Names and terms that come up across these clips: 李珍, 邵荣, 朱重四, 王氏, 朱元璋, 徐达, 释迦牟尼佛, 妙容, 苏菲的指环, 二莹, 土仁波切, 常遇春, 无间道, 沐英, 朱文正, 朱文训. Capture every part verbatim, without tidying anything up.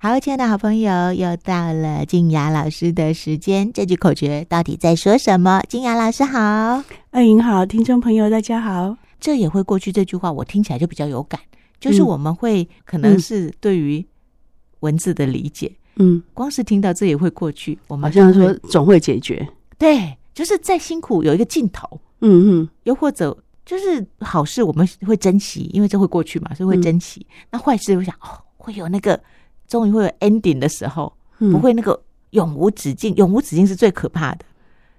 好，亲爱的好朋友，又到了靖雅老师的时间。这句口诀到底在说什么？靖雅老师好。二莹好，听众朋友大家好。这也会过去，这句话我听起来就比较有感，就是我们会、嗯、可能是对于文字的理解，嗯，光是听到这也会过去，我们好像说总会解决，对，就是再辛苦有一个尽头，嗯嗯，又或者就是好事我们会珍惜，因为这会过去嘛，所以会珍惜、嗯、那坏事我想哦，会有那个终于会有 ending 的时候、嗯、不会那个永无止境，永无止境是最可怕的，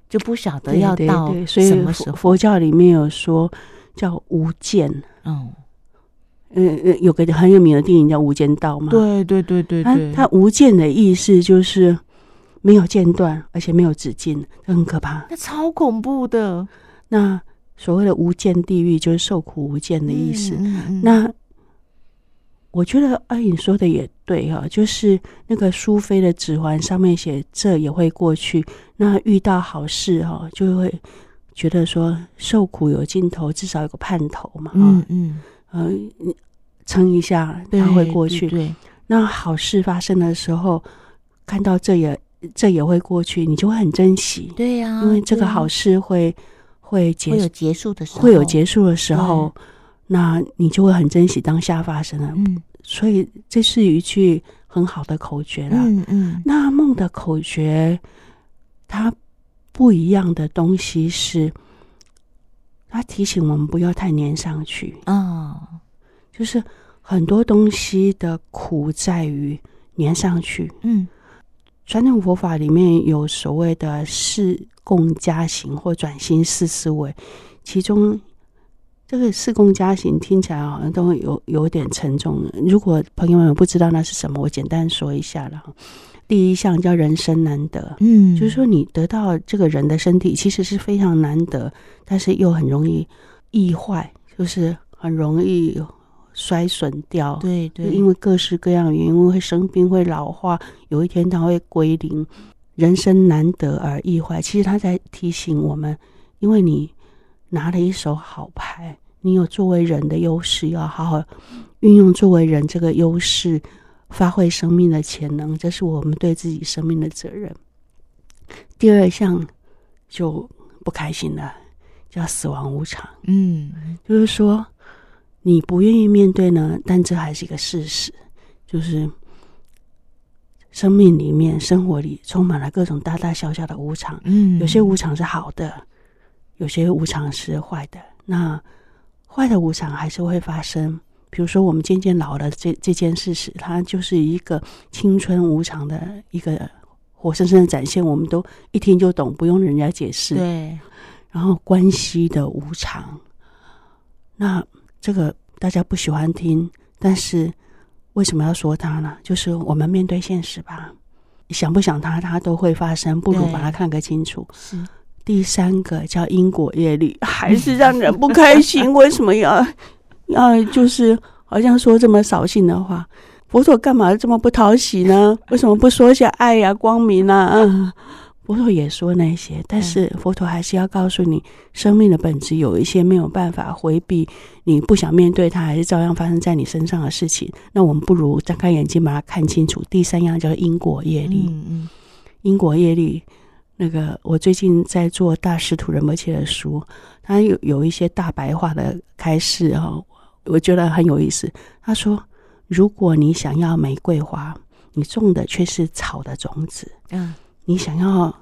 就不晓得要到什么时候。对对对，所以佛教里面有说叫无间、嗯呃、有个很有名的电影叫《无间道》嘛。对对对 对, 对 它, 它无间的意思就是没有间断，而且没有止境，很可怕，那超恐怖的。那所谓的无间地狱就是受苦无间的意思、嗯嗯、那我觉得阿颖说的也对哈、啊，就是那个苏菲的指环上面写这也会过去，那遇到好事哈、啊，就会觉得说受苦有尽头，至少有个盼头嘛、啊、嗯嗯，呃，撑一下它会过去。 对, 对, 对，那好事发生的时候看到这也这也会过去，你就会很珍惜，对呀、啊，因为这个好事会、啊、会结会有结束的时候，会有结束的时候，那你就会很珍惜当下发生了、嗯、所以这是一句很好的口诀了。嗯嗯，那梦的口诀它不一样的东西是它提醒我们不要太黏上去、哦、就是很多东西的苦在于黏上去。嗯，传统佛法里面有所谓的四供加行或转心四思维，其中这个四供加行听起来好像都有有点沉重，如果朋友们不知道那是什么，我简单说一下了。第一项叫人生难得，嗯，就是说你得到这个人的身体其实是非常难得，但是又很容易易坏，就是很容易衰损掉，对对，因为各式各样的原因会生病，会老化，有一天它会归零。人生难得而易坏，其实它在提醒我们，因为你拿了一手好牌，你有作为人的优势，要好好运用作为人这个优势，发挥生命的潜能，这是我们对自己生命的责任。第二项就不开心了，叫死亡无常。嗯，就是说你不愿意面对呢，但这还是一个事实，就是生命里面生活里充满了各种大大小小的无常。嗯，有些无常是好的，有些无常是坏的，那坏的无常还是会发生。比如说我们渐渐老了 这, 这件事实，它就是一个青春无常的一个活生生的展现，我们都一听就懂，不用人家解释。对。然后关系的无常，那这个大家不喜欢听，但是为什么要说它呢？就是我们面对现实吧，想不想它，它都会发生，不如把它看个清楚。是。第三个叫因果业力，还是让人不开心。为什么要要就是好像说这么扫兴的话？佛陀干嘛这么不讨喜呢？为什么不说一下爱呀、啊、光明啊、嗯、佛陀也说那些，但是佛陀还是要告诉你，生命的本质有一些没有办法回避，你不想面对它，还是照样发生在你身上的事情，那我们不如张开眼睛把它看清楚。第三样叫因果业力。嗯嗯，因果业力，那个我最近在做大师土仁波切的书，他有有一些大白话的开示哈、哦，我觉得很有意思。他说，如果你想要玫瑰花，你种的却是草的种子，嗯，你想要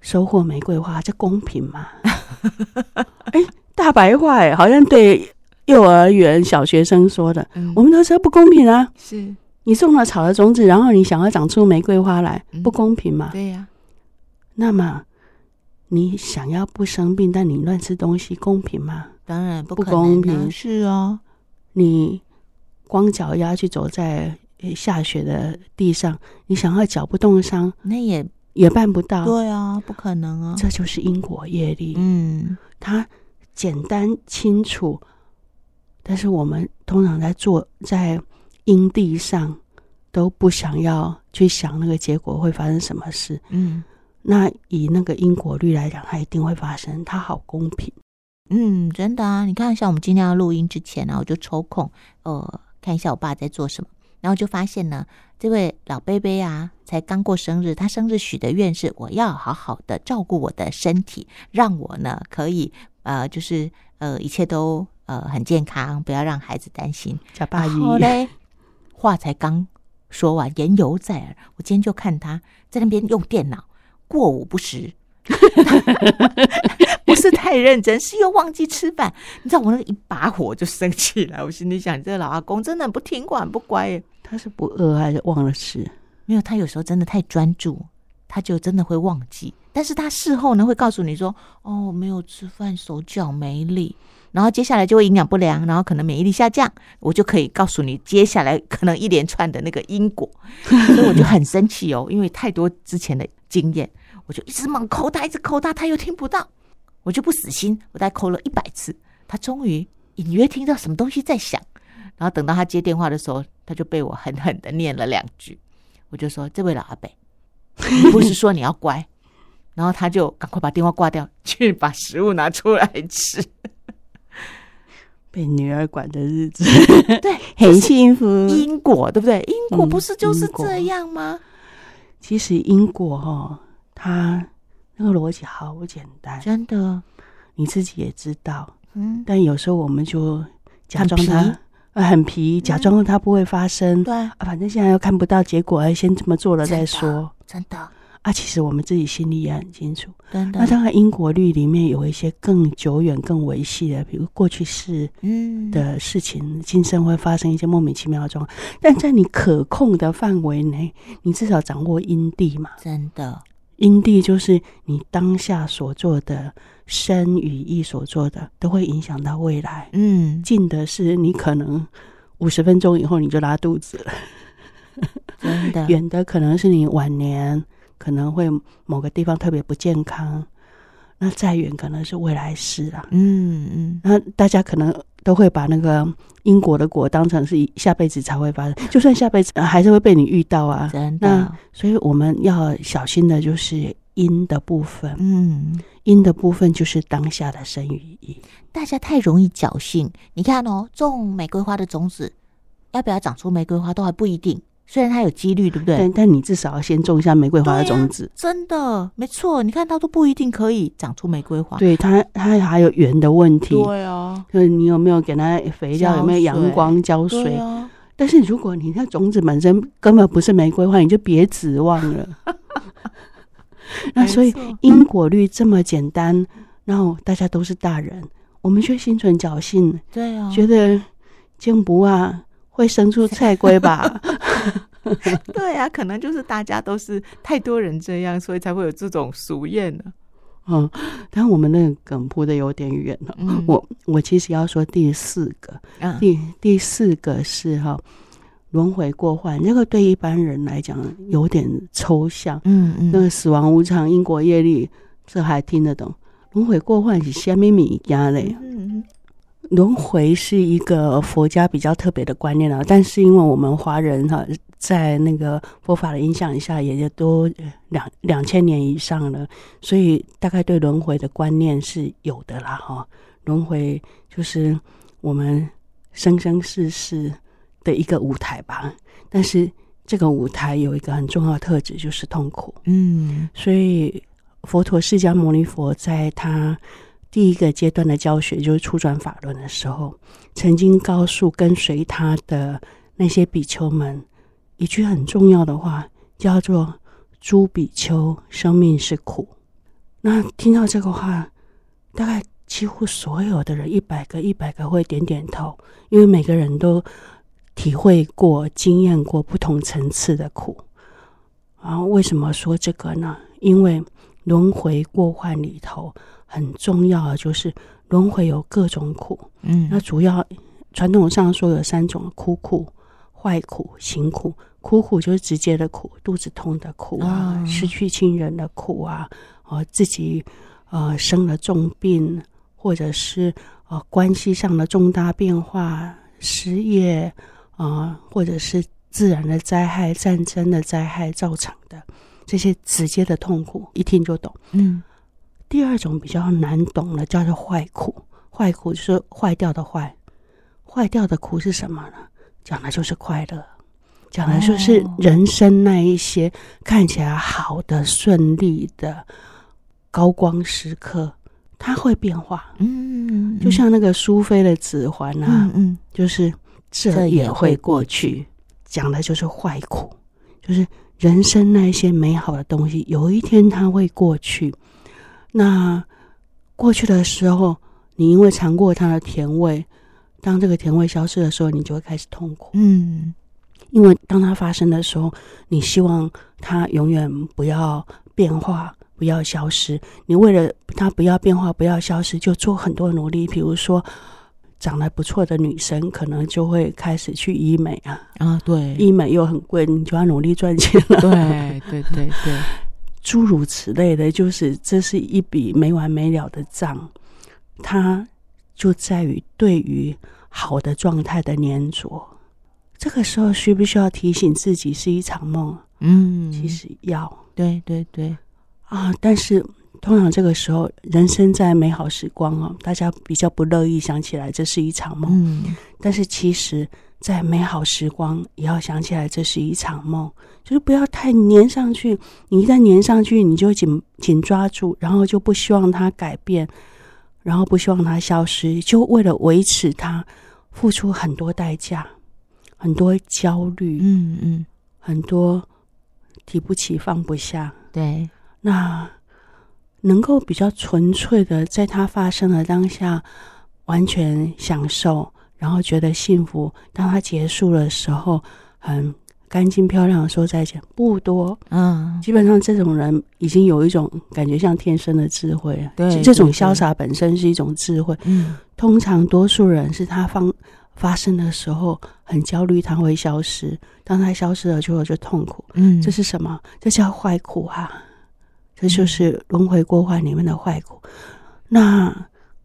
收获玫瑰花，这公平吗？哎，大白话哎，好像对幼儿园小学生说的，嗯、我们都说不公平啊。是你种了草的种子，然后你想要长出玫瑰花来，不公平嘛？嗯、对呀、啊。那么你想要不生病，但你乱吃东西公平吗？当然不可能、啊、不公平。是哦，你光脚丫去走在下雪的地上，你想要脚不冻伤，那也也办不到。对啊，不可能啊，这就是因果业力。嗯，它简单清楚，但是我们通常在做在因地上都不想要去想那个结果会发生什么事。嗯，那以那个因果律来讲，它一定会发生，它好公平。嗯，真的啊，你看像我们今天要录音之前呢、啊，我就抽空呃看一下我爸在做什么，然后就发现呢，这位老贝贝啊才刚过生日，他生日许的愿是我要好好的照顾我的身体，让我呢可以呃就是呃一切都呃很健康，不要让孩子担心。然后嘞，话才刚说完，言犹在耳，我今天就看他在那边用电脑过午不食不是太认真，是又忘记吃饭。你知道我那一把火就生气了，我心里想这老阿公真的很不听话，很不乖耶。他是不饿还是忘了吃？没有，他有时候真的太专注，他就真的会忘记。但是他事后呢会告诉你说，哦，没有吃饭，手脚没力，然后接下来就会营养不良，然后可能免疫力下降，我就可以告诉你接下来可能一连串的那个因果所以我就很生气哦，因为太多之前的经验，我就一直猛抠他，一直抠他，他又听不到，我就不死心，我大概抠了一百次，他终于隐约听到什么东西在响，然后等到他接电话的时候，他就被我狠狠的念了两句。我就说，这位老阿伯，你不是说你要乖然后他就赶快把电话挂掉，去把食物拿出来吃。被女儿管的日子对，很幸福。因果对不对？因果不是就是这样吗？嗯、其实因果哦，它那个逻辑好简单，真的，你自己也知道。嗯，但有时候我们就假装它呃，很皮，假装它不会发生。嗯、对、啊，反正现在又看不到结果，先这么做了再说。真的。真的啊，其实我们自己心里也很清楚。真的。那当然，因果律里面有一些更久远、更维系的，比如过去世的事情，嗯、今生会发生一些莫名其妙的状况。但在你可控的范围内，你至少掌握因地嘛。真的，因地就是你当下所做的身与意所做的，都会影响到未来。嗯，近的是你可能五十分钟以后你就拉肚子了，真的；远的可能是你晚年。可能会某个地方特别不健康，那再远可能是未来世啊。嗯嗯，那大家可能都会把那个因果的果当成是下辈子才会发生，就算下辈子、呃、还是会被你遇到啊。真的，那所以我们要小心的就是因的部分。嗯，因的部分就是当下的生与意。大家太容易侥幸，你看哦，种玫瑰花的种子要不要长出玫瑰花都还不一定。虽然它有几率，对不对？但但你至少要先种一下玫瑰花的种子。啊、真的，没错。你看它都不一定可以长出玫瑰花。对它，它还有缘的问题。对啊，就是你有没有给它肥料，有没有阳光、浇水。啊、但是如果你那种子本身根本不是玫瑰花，你就别指望了。那所以因果律这么简单，嗯、然后大家都是大人，我们却心存侥幸。对啊，觉得金不啊会生出菜龟吧？对啊，可能就是大家都是太多人这样，所以才会有这种俗谚呢。嗯，但我们那个梗铺的有点远了。嗯、我我其实要说第四个，嗯、第第四个是哈、哦、轮回过患，这个对一般人来讲有点抽象。嗯嗯，那个死亡无常、因果业力，这还听得懂。轮回过患是虾米米家嘞？嗯，轮回是一个佛家比较特别的观念了、啊，但是因为我们华人哈、啊。在那个佛法的影响下，也都两两千年以上了，所以大概对轮回的观念是有的啦哈。轮回就是我们生生世世的一个舞台吧，但是这个舞台有一个很重要的特质，就是痛苦。嗯，所以佛陀释迦牟尼佛在他第一个阶段的教学，就是初转法轮的时候，曾经告诉跟随他的那些比丘们。一句很重要的话叫做诸比丘生命是苦。那听到这个话，大概几乎所有的人一百个一百个会点点头，因为每个人都体会过经验过不同层次的苦。然后为什么说这个呢？因为轮回过患里头很重要的就是轮回有各种苦。嗯，那主要传统上说有三种苦苦坏苦、行苦，苦苦就是直接的苦，肚子痛的苦啊，哦、失去亲人的苦啊，呃、自己呃生了重病，或者是呃关系上的重大变化，失业啊、呃，或者是自然的灾害、战争的灾害造成的这些直接的痛苦，一听就懂。嗯，第二种比较难懂的叫做坏苦，坏苦就是坏掉的坏，坏掉的苦是什么呢？讲的就是快乐，讲的就是人生那一些看起来好的顺利的高光时刻，它会变化。 嗯, 嗯, 嗯，就像那个苏菲的指环啊，嗯嗯，就是这也会过去，讲的就是坏苦，就是人生那一些美好的东西有一天它会过去，那过去的时候你因为尝过它的甜味，当这个甜味消失的时候你就会开始痛苦。嗯，因为当它发生的时候你希望它永远不要变化不要消失，你为了它不要变化不要消失就做很多努力，比如说长得不错的女生可能就会开始去医美啊，啊，对，医美又很贵，你就要努力赚钱了，对对对对，诸如此类的，就是这是一笔没完没了的账，它就在于对于好的状态的粘着。这个时候需不需要提醒自己是一场梦？嗯，其实要，对对对啊，但是通常这个时候人生在美好时光哦，大家比较不乐意想起来这是一场梦、嗯、但是其实在美好时光也要想起来这是一场梦，就是不要太黏上去，你一旦黏上去你就 紧, 紧抓住，然后就不希望它改变，然后不希望它消失，就为了维持它付出很多代价，很多焦虑，嗯嗯，很多提不起放不下。对，那能够比较纯粹的在它发生的当下完全享受，然后觉得幸福，当它结束的时候很干净漂亮的时候再讲不多。嗯，基本上这种人已经有一种感觉像天生的智慧了。对，这种潇洒本身是一种智慧。嗯，通常多数人是他放发生的时候很焦虑，它会消失，当它消失了之后就痛苦。嗯，这是什么？这叫坏苦啊，这就是轮回过患里面的坏苦。那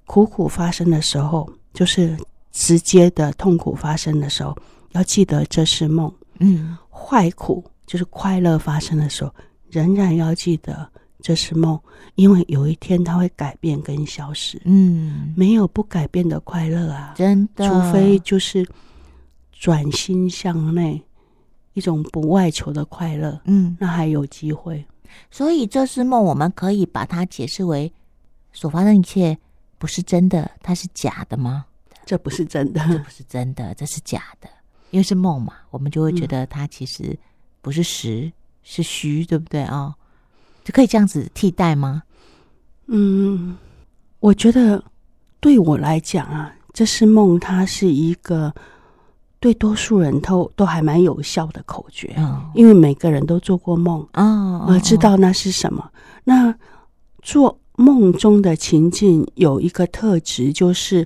苦苦发生的时候，就是直接的痛苦发生的时候，要记得这是梦。嗯，坏苦就是快乐发生的时候，仍然要记得这是梦，因为有一天它会改变跟消失。嗯，没有不改变的快乐啊，真的。除非就是转心向内，一种不外求的快乐。嗯，那还有机会。所以这是梦，我们可以把它解释为所发生的一切不是真的，它是假的吗？这不是真的，这不是真的，这是假的，因为是梦嘛，我们就会觉得它其实不是实、嗯、是虚，对不对啊、哦？就可以这样子替代吗？嗯，我觉得对我来讲啊，这是梦，它是一个对多数人都都还蛮有效的口诀、哦、因为每个人都做过梦、哦、而知道那是什么、哦、那做梦中的情境有一个特质，就是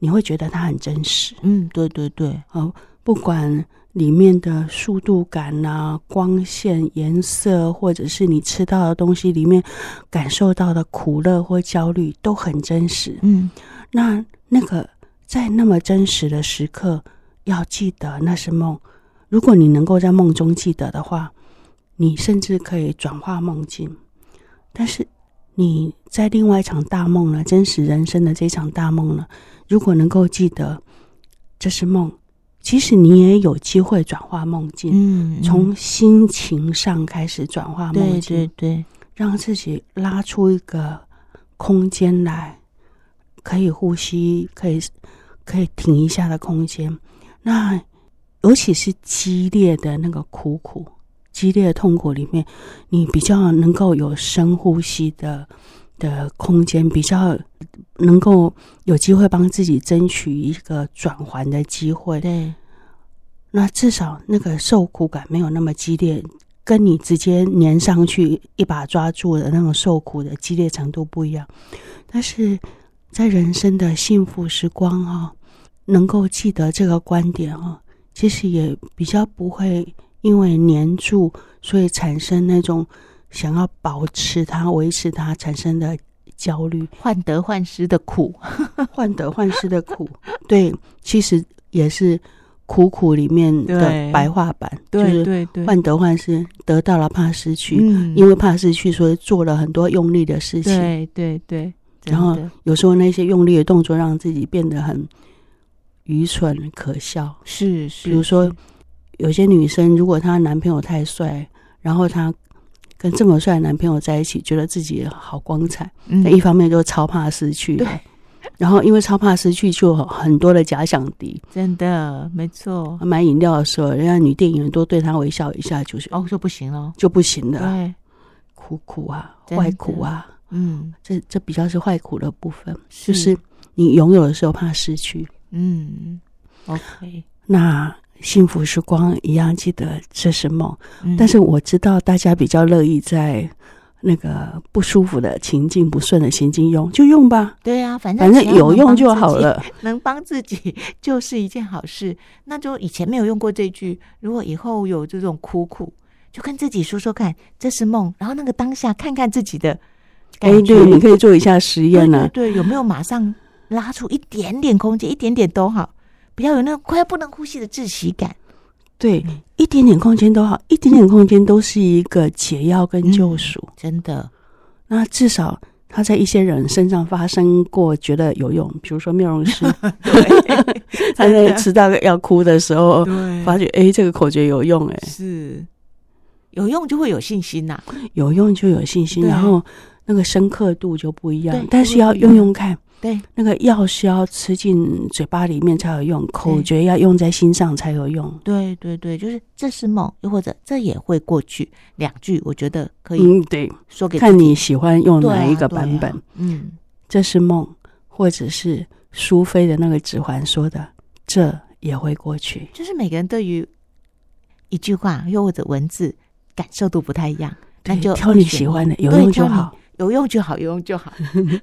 你会觉得它很真实。嗯，对对对、呃、不管里面的速度感啊、光线、颜色，或者是你吃到的东西里面感受到的苦乐或焦虑都很真实。嗯，那那个在那么真实的时刻要记得那是梦，如果你能够在梦中记得的话，你甚至可以转化梦境。但是你在另外一场大梦呢，真实人生的这场大梦呢，如果能够记得这是梦，其实你也有机会转化梦境。嗯嗯，从心情上开始转化梦境。对对对，让自己拉出一个空间来，可以呼吸，可以可以停一下的空间。那尤其是激烈的那个苦苦激烈的痛苦里面，你比较能够有深呼吸的的空间，比较能够有机会帮自己争取一个转圜的机会。对，那至少那个受苦感没有那么激烈，跟你直接粘上去一把抓住的那种受苦的激烈程度不一样。但是在人生的幸福时光啊、哦，能够记得这个观点啊、哦，其实也比较不会因为黏住，所以产生那种想要保持它、维持它产生的焦虑，患得患失的苦，患得患失的苦。对，其实也是苦苦里面的白话版。对对对，患得患失，得到了怕失去，嗯、因为怕失去，所以做了很多用力的事情。对对对。然后有时候那些用力的动作让自己变得很愚蠢可笑。是是，比如说有些女生如果她男朋友太帅，然后她跟这么帅的男朋友在一起，觉得自己好光彩，嗯、但一方面就超怕失去了，然后因为超怕失去，就很多的假想敌，真的没错。买饮料的时候，人家女店员都对她微笑一下，就是哦，就不行了，就不行了，对，苦苦啊，坏苦啊，嗯，这这比较是坏苦的部分，是就是你拥有的时候怕失去，嗯 ，OK。那幸福时光一样，记得这是梦、嗯，但是我知道大家比较乐意在。那个不舒服的情境、不顺的情境用就用吧，对啊，反正反正有用就好了，能帮自己就是一件好事。那就以前没有用过这句，如果以后有这种苦苦，就跟自己说说看，这是梦，然后那个当下看看自己的感觉，哎、欸，对，你可以做一下实验啊， 对, 对, 对，有没有马上拉出一点点空间，一点点都好，不要有那种快要不能呼吸的窒息感。对，一点点空间都好，一点点空间都是一个解药跟救赎、嗯、真的。那至少它在一些人身上发生过，觉得有用，比如说妙容师他在吃到要哭的时候发觉哎、欸，这个口诀有用、欸、是有用就会有信心、啊、有用就有信心，然后那个深刻度就不一样，但是要用用看，对，那个药是要吃进嘴巴里面才有用，口诀要用在心上才有用。对对对，就是这是梦，又或者这也会过去，两句我觉得可以，嗯，对，说给看你喜欢用哪一个版本、啊啊、嗯，这是梦，或者是苏菲的那个指环说的这也会过去，就是每个人对于一句话又或者文字感受度不太一样，那就挑你喜欢的，有用就好，有用就好，有用就好。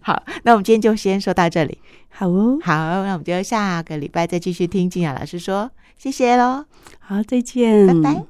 好，那我们今天就先说到这里。好哦，好，那我们就下个礼拜再继续听靖雅老师说，谢谢咯。好，再见，拜拜。